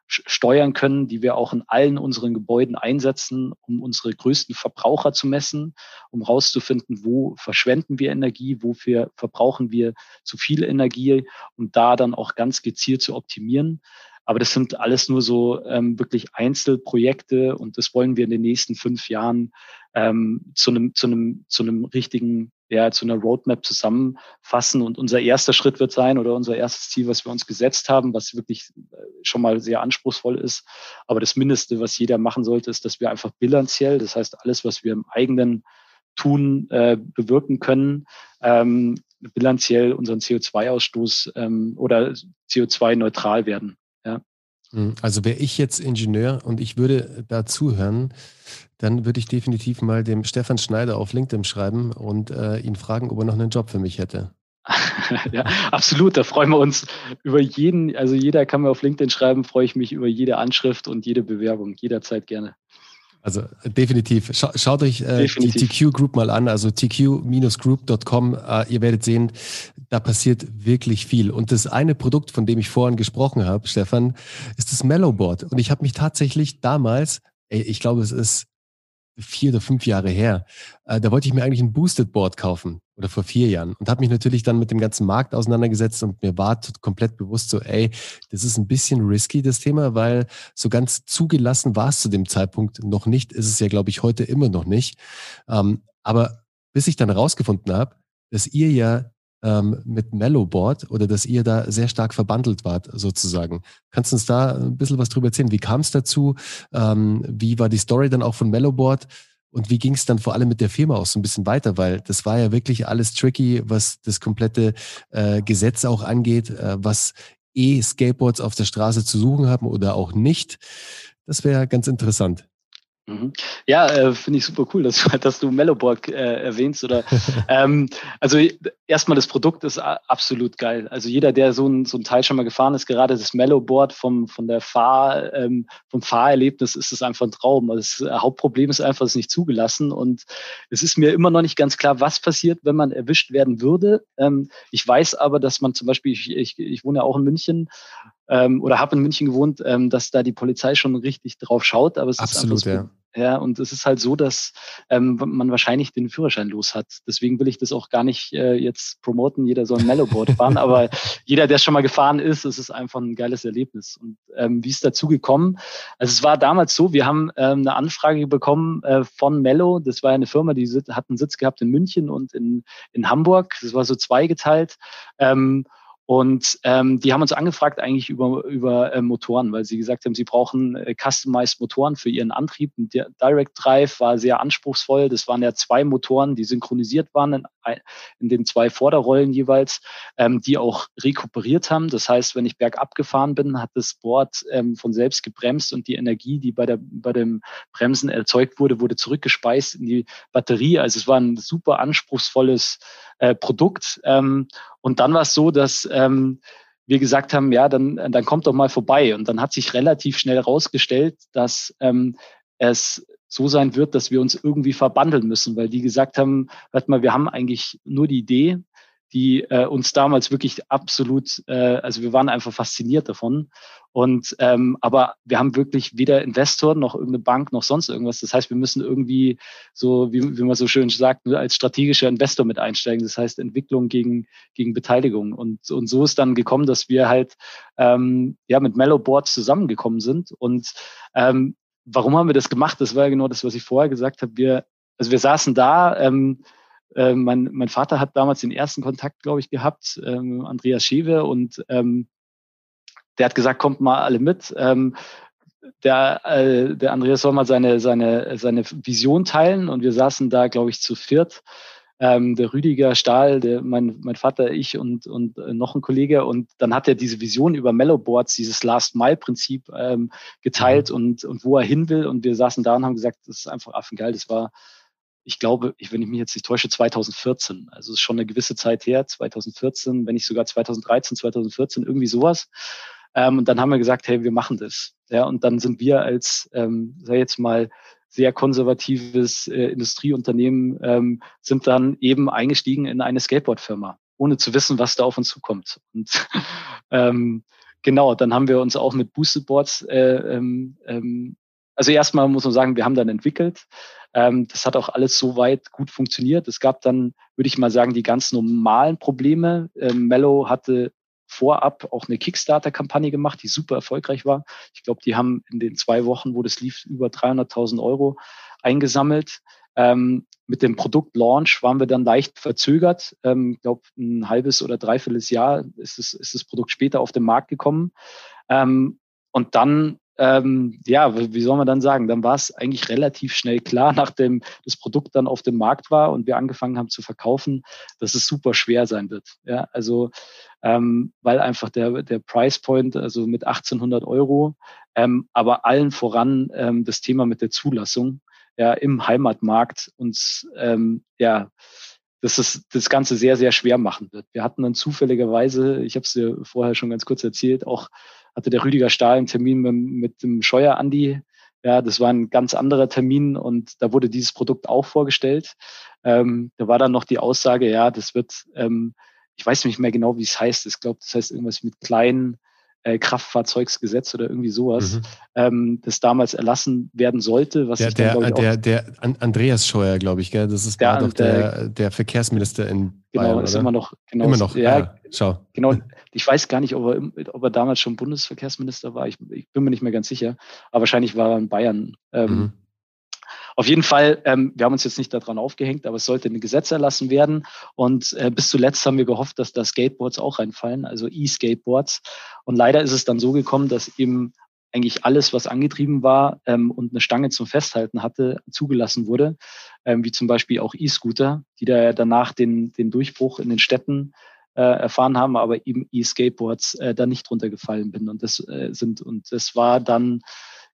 steuern können, die wir auch in allen unseren Gebäuden einsetzen, um unsere größten Verbraucher zu messen, um rauszufinden, wo verschwenden wir Energie, wofür verbrauchen wir zu viel Energie, um da dann auch ganz gezielt zu optimieren. Aber das sind alles nur so wirklich Einzelprojekte, und das wollen wir in den nächsten 5 Jahren zu einem richtigen ja, zu einer Roadmap zusammenfassen. Und unser erster Schritt wird sein, oder unser erstes Ziel, was wir uns gesetzt haben, was wirklich schon mal sehr anspruchsvoll ist. Aber das Mindeste, was jeder machen sollte, ist, dass wir einfach bilanziell, das heißt alles, was wir im eigenen Tun bewirken können, bilanziell unseren CO2-Ausstoß oder CO2-neutral werden. Ja. Also wäre ich jetzt Ingenieur und ich würde da zuhören, dann würde ich definitiv mal dem Stefan Schneider auf LinkedIn schreiben und ihn fragen, ob er noch einen Job für mich hätte. Ja, absolut, da freuen wir uns über jeden, also jeder kann mir auf LinkedIn schreiben, freue ich mich über jede Anschrift und jede Bewerbung, jederzeit gerne. Also definitiv, schaut euch die TQ Group mal an, also tq-group.com, ihr werdet sehen, da passiert wirklich viel. Und das eine Produkt, von dem ich vorhin gesprochen habe, Stefan, ist das Mellow Board. Und ich habe mich tatsächlich damals, ich glaube, es ist 4 oder 5 Jahre her, da wollte ich mir eigentlich ein Boosted Board kaufen, oder vor 4 Jahren, und habe mich natürlich dann mit dem ganzen Markt auseinandergesetzt und mir war komplett bewusst so, ey, das ist ein bisschen risky, das Thema, weil so ganz zugelassen war es zu dem Zeitpunkt noch nicht, ist es ja, glaube ich, heute immer noch nicht. Aber bis ich dann rausgefunden habe, dass ihr ja mit Mellow Board oder dass ihr da sehr stark verbandelt wart sozusagen. Kannst du uns da ein bisschen was drüber erzählen? Wie kam es dazu? Wie war die Story dann auch von Mellow Board? Und wie ging es dann vor allem mit der Firma auch so ein bisschen weiter? Weil das war ja wirklich alles tricky, was das komplette Gesetz auch angeht, was E-Skateboards auf der Straße zu suchen haben oder auch nicht. Das wäre ganz interessant. Mhm. Ja, finde ich super cool, dass du Mellow Board erwähnst. Oder, also erstmal, das Produkt ist absolut geil. Also jeder, der so ein Teil schon mal gefahren ist, gerade das Mellow Board vom Fahrerlebnis, ist es einfach ein Traum. Also das Hauptproblem ist einfach, es ist nicht zugelassen. Und es ist mir immer noch nicht ganz klar, was passiert, wenn man erwischt werden würde. Ich weiß aber, dass man zum Beispiel, ich wohne ja auch in München, oder habe in München gewohnt, dass da die Polizei schon richtig drauf schaut. Aber es absolut, ist einfach so, ja. Und es ist halt so, dass man wahrscheinlich den Führerschein los hat. Deswegen will ich das auch gar nicht jetzt promoten. Jeder soll ein Mellowboard fahren. Aber jeder, der schon mal gefahren ist, es ist einfach ein geiles Erlebnis. Und wie ist dazu gekommen? Also es war damals so, wir haben eine Anfrage bekommen von Mellow. Das war eine Firma, die hat einen Sitz gehabt in München und in Hamburg. Das war so zweigeteilt. Und die haben uns angefragt eigentlich über Motoren, weil sie gesagt haben, sie brauchen customized Motoren für ihren Antrieb. Ein Direct Drive war sehr anspruchsvoll. Das waren ja 2 Motoren, die synchronisiert waren in den 2 Vorderrollen jeweils, die auch rekuperiert haben. Das heißt, wenn ich bergab gefahren bin, hat das Board von selbst gebremst und die Energie, die bei dem Bremsen erzeugt wurde, wurde zurückgespeist in die Batterie. Also es war ein super anspruchsvolles Produkt. Und dann war es so, dass wir gesagt haben, ja, dann kommt doch mal vorbei. Und dann hat sich relativ schnell herausgestellt, dass es so sein wird, dass wir uns irgendwie verbandeln müssen, weil die gesagt haben, warte mal, wir haben eigentlich nur die Idee, die uns damals wirklich absolut, also wir waren einfach fasziniert davon. Und aber wir haben wirklich weder Investoren noch irgendeine Bank noch sonst irgendwas. Das heißt, wir müssen irgendwie so, wie man so schön sagt, als strategischer Investor mit einsteigen. Das heißt, Entwicklung gegen Beteiligung. Und so ist dann gekommen, dass wir halt mit Mellow Board zusammengekommen sind. Und warum haben wir das gemacht? Das war ja genau das, was ich vorher gesagt habe. Wir saßen da. Mein Vater hat damals den ersten Kontakt, glaube ich, gehabt, Andreas Scheuer, und der hat gesagt, kommt mal alle mit. Der Andreas soll mal seine Vision teilen, und wir saßen da, glaube ich, zu viert. Der Rüdiger Stahl, mein Vater, ich und noch ein Kollege. Und dann hat er diese Vision über Mellow Boards, dieses Last-Mile-Prinzip geteilt und wo er hin will. Und wir saßen da und haben gesagt, das ist einfach affengeil. Das war, ich glaube, wenn ich mich jetzt nicht täusche, 2014. Also es ist schon eine gewisse Zeit her, 2014, wenn nicht sogar 2013, 2014, irgendwie sowas. Und dann haben wir gesagt, hey, wir machen das. Ja, und dann sind wir als, sag ich jetzt mal, sehr konservatives Industrieunternehmen, sind dann eben eingestiegen in eine Skateboard-Firma, ohne zu wissen, was da auf uns zukommt. Und genau, dann haben wir uns auch mit Boosted Boards also erstmal muss man sagen, wir haben dann entwickelt. Das hat auch alles soweit gut funktioniert. Es gab dann, würde ich mal sagen, die ganz normalen Probleme. Mellow hatte vorab auch eine Kickstarter-Kampagne gemacht, die super erfolgreich war. Ich glaube, die haben in den 2 Wochen, wo das lief, über 300.000 € eingesammelt. Mit dem Produktlaunch waren wir dann leicht verzögert. Ich glaube, ein halbes oder dreiviertel Jahr ist das Produkt später auf den Markt gekommen. Und dann, ja, wie soll man dann sagen, dann war es eigentlich relativ schnell klar, nachdem das Produkt dann auf dem Markt war und wir angefangen haben zu verkaufen, dass es super schwer sein wird. Ja, also weil einfach der Price Point, also mit 1.800 €, aber allen voran das Thema mit der Zulassung, ja, im Heimatmarkt uns, ja, dass es das Ganze sehr, sehr schwer machen wird. Wir hatten dann zufälligerweise, ich habe es dir vorher schon ganz kurz erzählt, auch hatte der Rüdiger Stahl einen Termin mit dem Scheuer Andi. Ja, das war ein ganz anderer Termin und da wurde dieses Produkt auch vorgestellt. Da war dann noch die Aussage, ja, das wird, ich weiß nicht mehr genau, wie es heißt. Ich glaube, das heißt irgendwas mit kleinen Kraftfahrzeugsgesetz oder irgendwie sowas, das damals erlassen werden sollte. Was ich dann, der Andreas Scheuer, glaube ich, gell? Das ist gerade doch der Verkehrsminister in Bayern. Genau, ist oder? Immer noch. Ja, ja, schau. Genau. Ich weiß gar nicht, ob er damals schon Bundesverkehrsminister war. Ich bin mir nicht mehr ganz sicher. Aber wahrscheinlich war er in Bayern. Auf jeden Fall, wir haben uns jetzt nicht daran aufgehängt, aber es sollte ein Gesetz erlassen werden. Und bis zuletzt haben wir gehofft, dass da Skateboards auch reinfallen, also E-Skateboards. Und leider ist es dann so gekommen, dass eben eigentlich alles, was angetrieben war und eine Stange zum Festhalten hatte, zugelassen wurde, wie zum Beispiel auch E-Scooter, die da danach den Durchbruch in den Städten erfahren haben, aber eben E-Skateboards da nicht runtergefallen bin. Und das war dann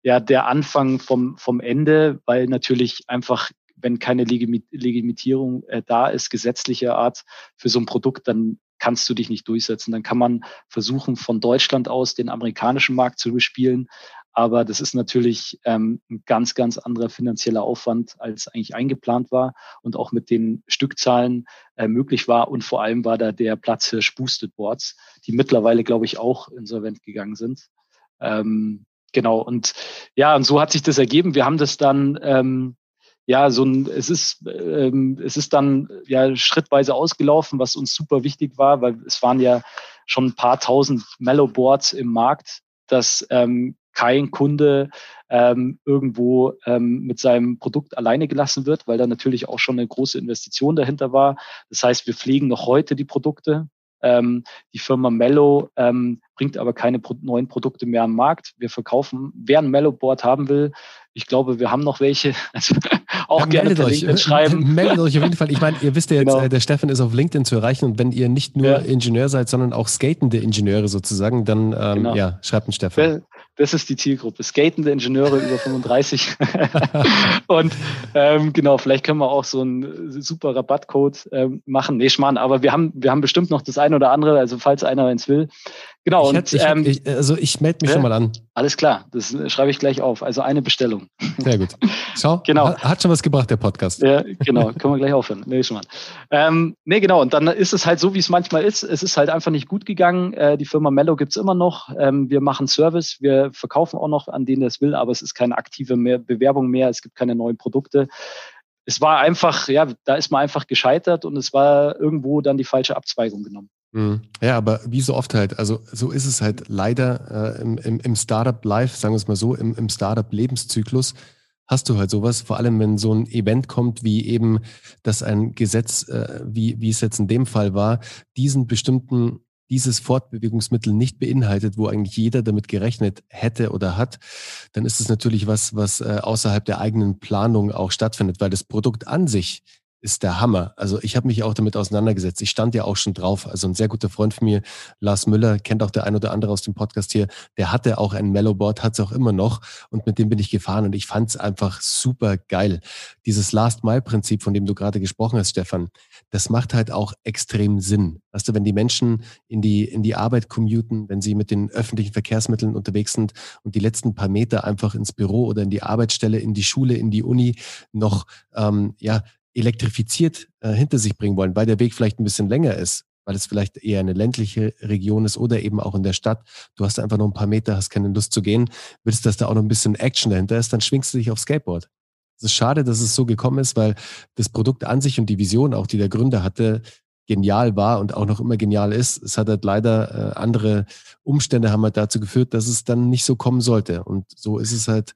ja der Anfang vom Ende, weil natürlich einfach, wenn keine Legitimierung da ist, gesetzlicher Art für so ein Produkt, dann kannst du dich nicht durchsetzen. Dann kann man versuchen, von Deutschland aus den amerikanischen Markt zu bespielen. Aber das ist natürlich ein ganz, ganz anderer finanzieller Aufwand, als eigentlich eingeplant war und auch mit den Stückzahlen möglich war. Und vor allem war da der Platzhirsch Boosted Boards, die mittlerweile, glaube ich, auch insolvent gegangen sind. Genau, und ja, und so hat sich das ergeben. Wir haben das dann, ja, es ist dann ja schrittweise ausgelaufen, was uns super wichtig war, weil es waren ja schon ein paar tausend Mellow Boards im Markt, dass kein Kunde irgendwo mit seinem Produkt alleine gelassen wird, weil da natürlich auch schon eine große Investition dahinter war. Das heißt, wir pflegen noch heute die Produkte. Die Firma Mellow bringt aber keine neuen Produkte mehr am Markt. Wir verkaufen, wer ein Mellow Board haben will, ich glaube, wir haben noch welche. Also auch ja, gerne per LinkedIn schreiben. Meldet euch auf jeden Fall. Ich meine, ihr wisst ja jetzt, genau, der Stefan ist auf LinkedIn zu erreichen und wenn ihr nicht nur Ingenieur seid, sondern auch skatende Ingenieure sozusagen, dann genau, ja, schreibt den Stefan. Das ist die Zielgruppe. Skatende Ingenieure über 35. Und genau, vielleicht können wir auch so einen super Rabattcode machen. Nee, Schmarrn, aber wir haben bestimmt noch das eine oder andere, also falls einer eins will. Genau. Ich melde mich schon mal an. Alles klar, das schreibe ich gleich auf. Also eine Bestellung. Sehr gut. Schau, genau. Hat schon was gebracht, der Podcast. Ja, genau, können wir gleich aufhören. Nee, schon mal. Nee, genau, und dann ist es halt so, wie es manchmal ist. Es ist halt einfach nicht gut gegangen. Die Firma Mellow gibt es immer noch. Wir machen Service, wir verkaufen auch noch an denen, der es will, aber es ist keine aktive Bewerbung mehr, es gibt keine neuen Produkte. Es war einfach, ja, da ist man einfach gescheitert und es war irgendwo dann die falsche Abzweigung genommen. Ja, aber wie so oft halt, also so ist es halt leider im Startup-Life, sagen wir es mal so, im Startup-Lebenszyklus hast du halt sowas, vor allem wenn so ein Event kommt, wie eben, dass ein Gesetz, wie es jetzt in dem Fall war, dieses Fortbewegungsmittel nicht beinhaltet, wo eigentlich jeder damit gerechnet hätte oder hat, dann ist es natürlich was außerhalb der eigenen Planung auch stattfindet, weil das Produkt an sich ist der Hammer. Also ich habe mich auch damit auseinandergesetzt. Ich stand ja auch schon drauf. Also ein sehr guter Freund von mir, Lars Müller, kennt auch der ein oder andere aus dem Podcast hier, der hatte auch ein Mellow Board, hat es auch immer noch und mit dem bin ich gefahren und ich fand es einfach super geil. Dieses Last-Mile-Prinzip, von dem du gerade gesprochen hast, Stefan, das macht halt auch extrem Sinn. Weißt du, wenn die Menschen in die Arbeit commuten, wenn sie mit den öffentlichen Verkehrsmitteln unterwegs sind und die letzten paar Meter einfach ins Büro oder in die Arbeitsstelle, in die Schule, in die Uni noch, elektrifiziert hinter sich bringen wollen, weil der Weg vielleicht ein bisschen länger ist, weil es vielleicht eher eine ländliche Region ist oder eben auch in der Stadt. Du hast einfach nur ein paar Meter, hast keine Lust zu gehen, willst, dass da auch noch ein bisschen Action dahinter ist, dann schwingst du dich aufs Skateboard. Es ist schade, dass es so gekommen ist, weil das Produkt an sich und die Vision auch, die der Gründer hatte, genial war und auch noch immer genial ist. Es hat halt leider andere Umstände haben halt dazu geführt, dass es dann nicht so kommen sollte. Und so ist es halt,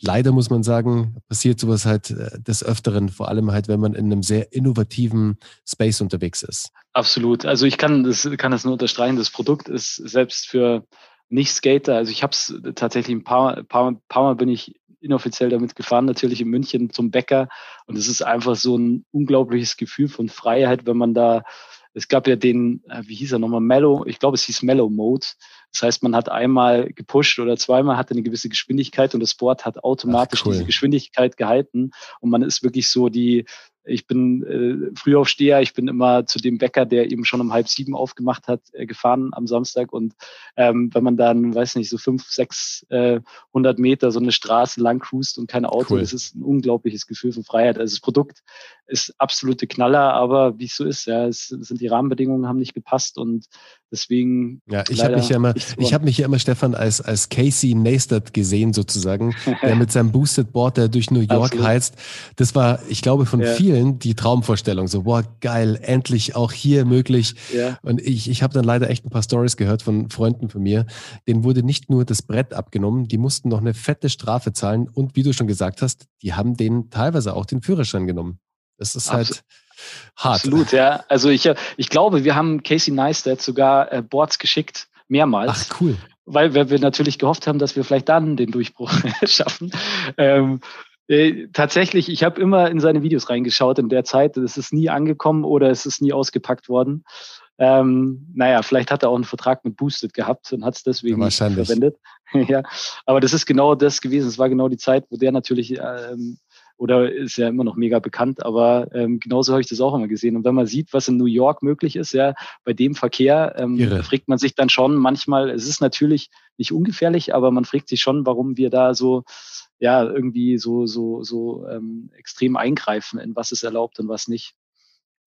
leider muss man sagen, passiert sowas halt des Öfteren, vor allem halt, wenn man in einem sehr innovativen Space unterwegs ist. Absolut. Also ich kann das nur unterstreichen. Das Produkt ist selbst für Nicht-Skater, also ich habe es tatsächlich ein paar Mal bin ich inoffiziell damit gefahren, natürlich in München zum Bäcker, und es ist einfach so ein unglaubliches Gefühl von Freiheit, wenn man da, es gab ja den, wie hieß er nochmal, Mellow, ich glaube es hieß Mellow Mode, das heißt man hat einmal gepusht oder zweimal hatte eine gewisse Geschwindigkeit und das Board hat automatisch diese Geschwindigkeit gehalten und man ist wirklich so die, ich bin Frühaufsteher, ich bin immer zu dem Bäcker, der eben schon um 6:30 aufgemacht hat, gefahren am Samstag. Und wenn man dann, weiß nicht, so 500, 600 Meter so eine Straße lang cruist und kein Auto, das ist ein unglaubliches Gefühl von Freiheit. Also das Produkt ist absolute Knaller, aber wie es so ist, ja, es sind die Rahmenbedingungen haben nicht gepasst und deswegen. Ja, ich habe mich ja immer, Stefan, als Casey Neistat gesehen sozusagen, der mit seinem Boosted Board, der durch New York heizt. Das war, ich glaube, von vielen die Traumvorstellung. So, boah, geil, endlich auch hier möglich. Ja. Und ich habe dann leider echt ein paar Stories gehört von Freunden von mir. Denen wurde nicht nur das Brett abgenommen, die mussten noch eine fette Strafe zahlen. Und wie du schon gesagt hast, die haben denen teilweise auch den Führerschein genommen. Das ist halt hart. Absolut, ja. Also ich glaube, wir haben Casey Neistat sogar Boards geschickt, mehrmals. Ach, cool. Weil wir natürlich gehofft haben, dass wir vielleicht dann den Durchbruch schaffen. Tatsächlich, ich habe immer in seine Videos reingeschaut in der Zeit. Es ist nie angekommen oder es ist nie ausgepackt worden. Naja, vielleicht hat er auch einen Vertrag mit Boosted gehabt und hat es deswegen nicht verwendet. Ja, aber das ist genau das gewesen. Es war genau die Zeit, wo der natürlich, oder ist ja immer noch mega bekannt, aber genauso habe ich das auch immer gesehen. Und wenn man sieht, was in New York möglich ist, ja, bei dem Verkehr, fragt man sich dann schon manchmal, es ist natürlich nicht ungefährlich, aber man fragt sich schon, warum wir da so extrem eingreifen, in was ist erlaubt und was nicht.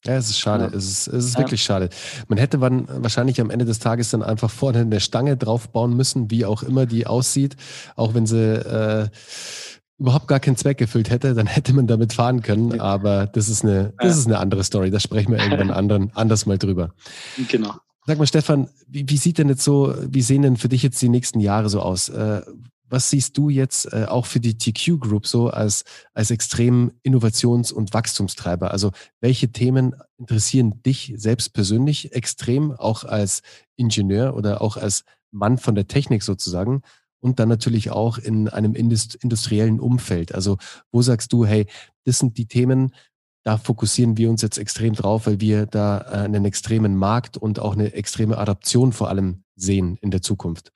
Ja, es ist schade. Ja. Es ist wirklich schade. Man hätte dann wahrscheinlich am Ende des Tages dann einfach vorne eine Stange draufbauen müssen, wie auch immer die aussieht. Auch wenn sie überhaupt gar keinen Zweck erfüllt hätte, dann hätte man damit fahren können. Aber das ist eine andere Story. Da sprechen wir irgendwann anders mal drüber. Genau. Sag mal, Stefan, wie sehen denn für dich jetzt die nächsten Jahre so aus? Was siehst du jetzt auch für die TQ Group so als extrem Innovations- und Wachstumstreiber? Also welche Themen interessieren dich selbst persönlich extrem, auch als Ingenieur oder auch als Mann von der Technik sozusagen und dann natürlich auch in einem industriellen Umfeld? Also wo sagst du, hey, das sind die Themen, da fokussieren wir uns jetzt extrem drauf, weil wir da einen extremen Markt und auch eine extreme Adaption vor allem sehen in der Zukunft?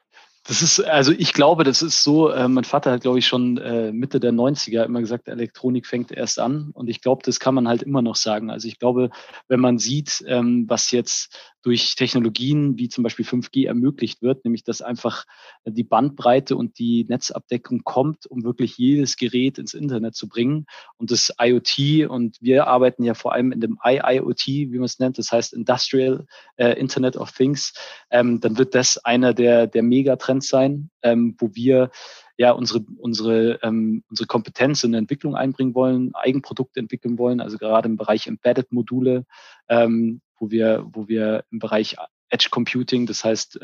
Das ist, also ich glaube, das ist so, mein Vater hat, glaube ich, schon Mitte der 90er immer gesagt, Elektronik fängt erst an. Und ich glaube, das kann man halt immer noch sagen. Also ich glaube, wenn man sieht, was jetzt durch Technologien wie zum Beispiel 5G ermöglicht wird, nämlich dass einfach die Bandbreite und die Netzabdeckung kommt, um wirklich jedes Gerät ins Internet zu bringen. Und das IoT, und wir arbeiten ja vor allem in dem IIoT, wie man es nennt, das heißt Industrial Internet of Things, dann wird das einer der Megatrends sein, wo wir ja unsere Kompetenz in der Entwicklung einbringen wollen, Eigenprodukte entwickeln wollen, also gerade im Bereich Embedded-Module, wo wir im Bereich Edge Computing, das heißt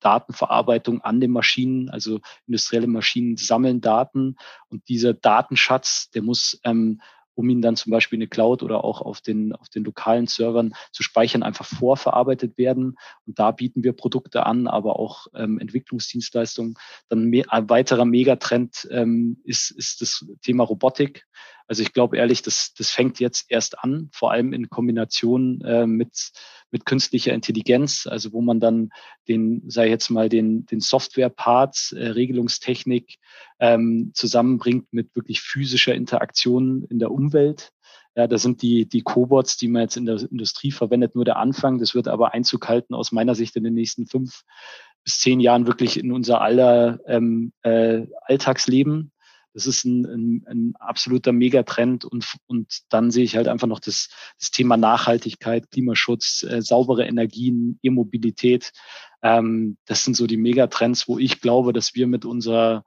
Datenverarbeitung an den Maschinen, also industrielle Maschinen sammeln Daten und dieser Datenschatz, der muss, um ihn dann zum Beispiel in eine Cloud oder auch auf den lokalen Servern zu speichern, einfach vorverarbeitet werden. Und da bieten wir Produkte an, aber auch Entwicklungsdienstleistungen. Dann ein weiterer Megatrend ist das Thema Robotik. Also ich glaube ehrlich, das fängt jetzt erst an, vor allem in Kombination mit künstlicher Intelligenz, also wo man dann den Software-Part, Regelungstechnik zusammenbringt mit wirklich physischer Interaktion in der Umwelt. Ja, da sind die Cobots, die man jetzt in der Industrie verwendet, nur der Anfang. Das wird aber Einzug halten aus meiner Sicht in den nächsten 5 bis 10 Jahren wirklich in unser aller Alltagsleben. Das ist ein absoluter Megatrend und dann sehe ich halt einfach noch das Thema Nachhaltigkeit, Klimaschutz, saubere Energien, E-Mobilität. Das sind so die Megatrends, wo ich glaube, dass wir mit unseren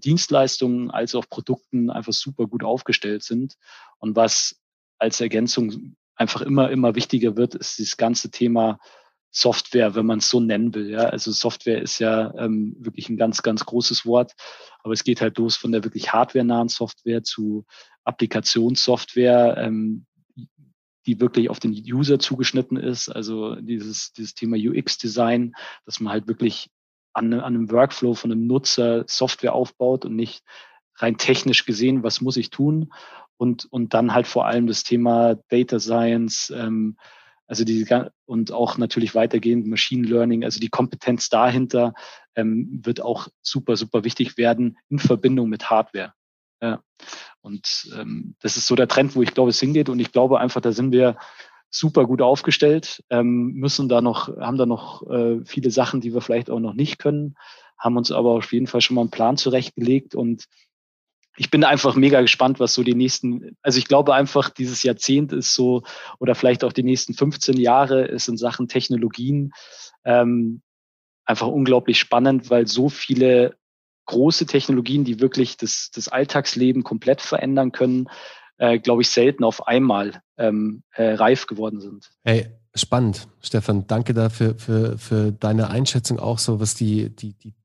Dienstleistungen als auch Produkten einfach super gut aufgestellt sind. Und was als Ergänzung einfach immer wichtiger wird, ist das ganze Thema Software, wenn man es so nennen will. Ja? Also Software ist ja wirklich ein ganz, ganz großes Wort, aber es geht halt los von der wirklich hardwarenahen Software zu Applikationssoftware, die wirklich auf den User zugeschnitten ist. Also dieses Thema UX-Design, dass man halt wirklich an einem Workflow von einem Nutzer Software aufbaut und nicht rein technisch gesehen, was muss ich tun? Und dann halt vor allem das Thema Data Science, also und auch natürlich weitergehend Machine Learning, also die Kompetenz dahinter wird auch super, super wichtig werden in Verbindung mit Hardware. Ja. Und das ist so der Trend, wo ich glaube, es hingeht. Und ich glaube einfach, da sind wir super gut aufgestellt, haben da noch viele Sachen, die wir vielleicht auch noch nicht können, haben uns aber auf jeden Fall schon mal einen Plan zurechtgelegt. Und ich bin einfach mega gespannt, was so die nächsten, also ich glaube einfach, dieses Jahrzehnt ist so, oder vielleicht auch die nächsten 15 Jahre ist in Sachen Technologien einfach unglaublich spannend, weil so viele große Technologien, die wirklich das Alltagsleben komplett verändern können, glaube ich, selten auf einmal reif geworden sind. Hey, spannend, Stefan. Danke dafür für deine Einschätzung auch so, was die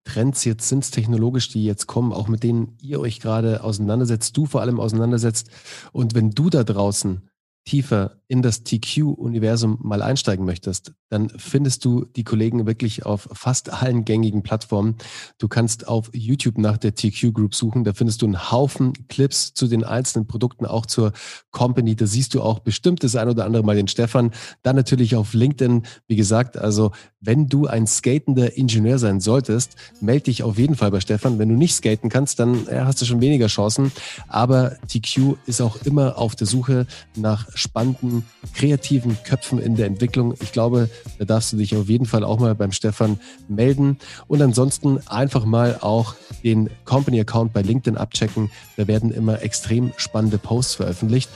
Trends jetzt sind, technologisch, die jetzt kommen, auch mit denen ihr euch gerade auseinandersetzt, du vor allem auseinandersetzt. Und wenn du da draußen tiefer in das TQ-Universum mal einsteigen möchtest, dann findest du die Kollegen wirklich auf fast allen gängigen Plattformen. Du kannst auf YouTube nach der TQ Group suchen, da findest du einen Haufen Clips zu den einzelnen Produkten, auch zur Company, da siehst du auch bestimmt das ein oder andere Mal den Stefan. Dann natürlich auf LinkedIn, wie gesagt, also wenn du ein skatender Ingenieur sein solltest, melde dich auf jeden Fall bei Stefan. Wenn du nicht skaten kannst, dann hast du schon weniger Chancen, aber TQ ist auch immer auf der Suche nach spannenden, kreativen Köpfen in der Entwicklung. Ich glaube, da darfst du dich auf jeden Fall auch mal beim Stefan melden. Und ansonsten einfach mal auch den Company-Account bei LinkedIn abchecken. Da werden immer extrem spannende Posts veröffentlicht.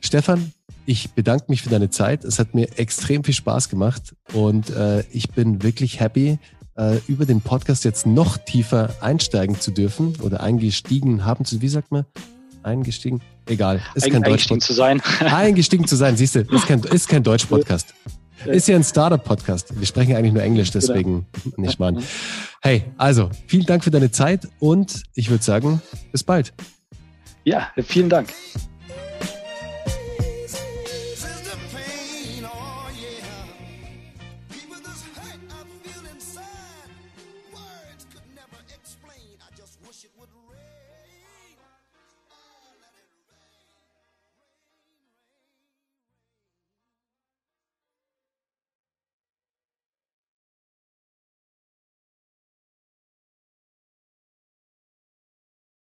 Stefan, ich bedanke mich für deine Zeit. Es hat mir extrem viel Spaß gemacht und ich bin wirklich happy, über den Podcast jetzt noch tiefer einsteigen zu dürfen oder eingestiegen haben zu, wie sagt man? Eingestiegen? Egal, ist kein Deutsch-Podcast. Eingestiegen zu sein, siehst du, ist kein Deutsch-Podcast. Ist ja ein Startup-Podcast. Wir sprechen eigentlich nur Englisch, deswegen nicht mal. Hey, also, vielen Dank für deine Zeit und ich würde sagen, bis bald. Ja, vielen Dank.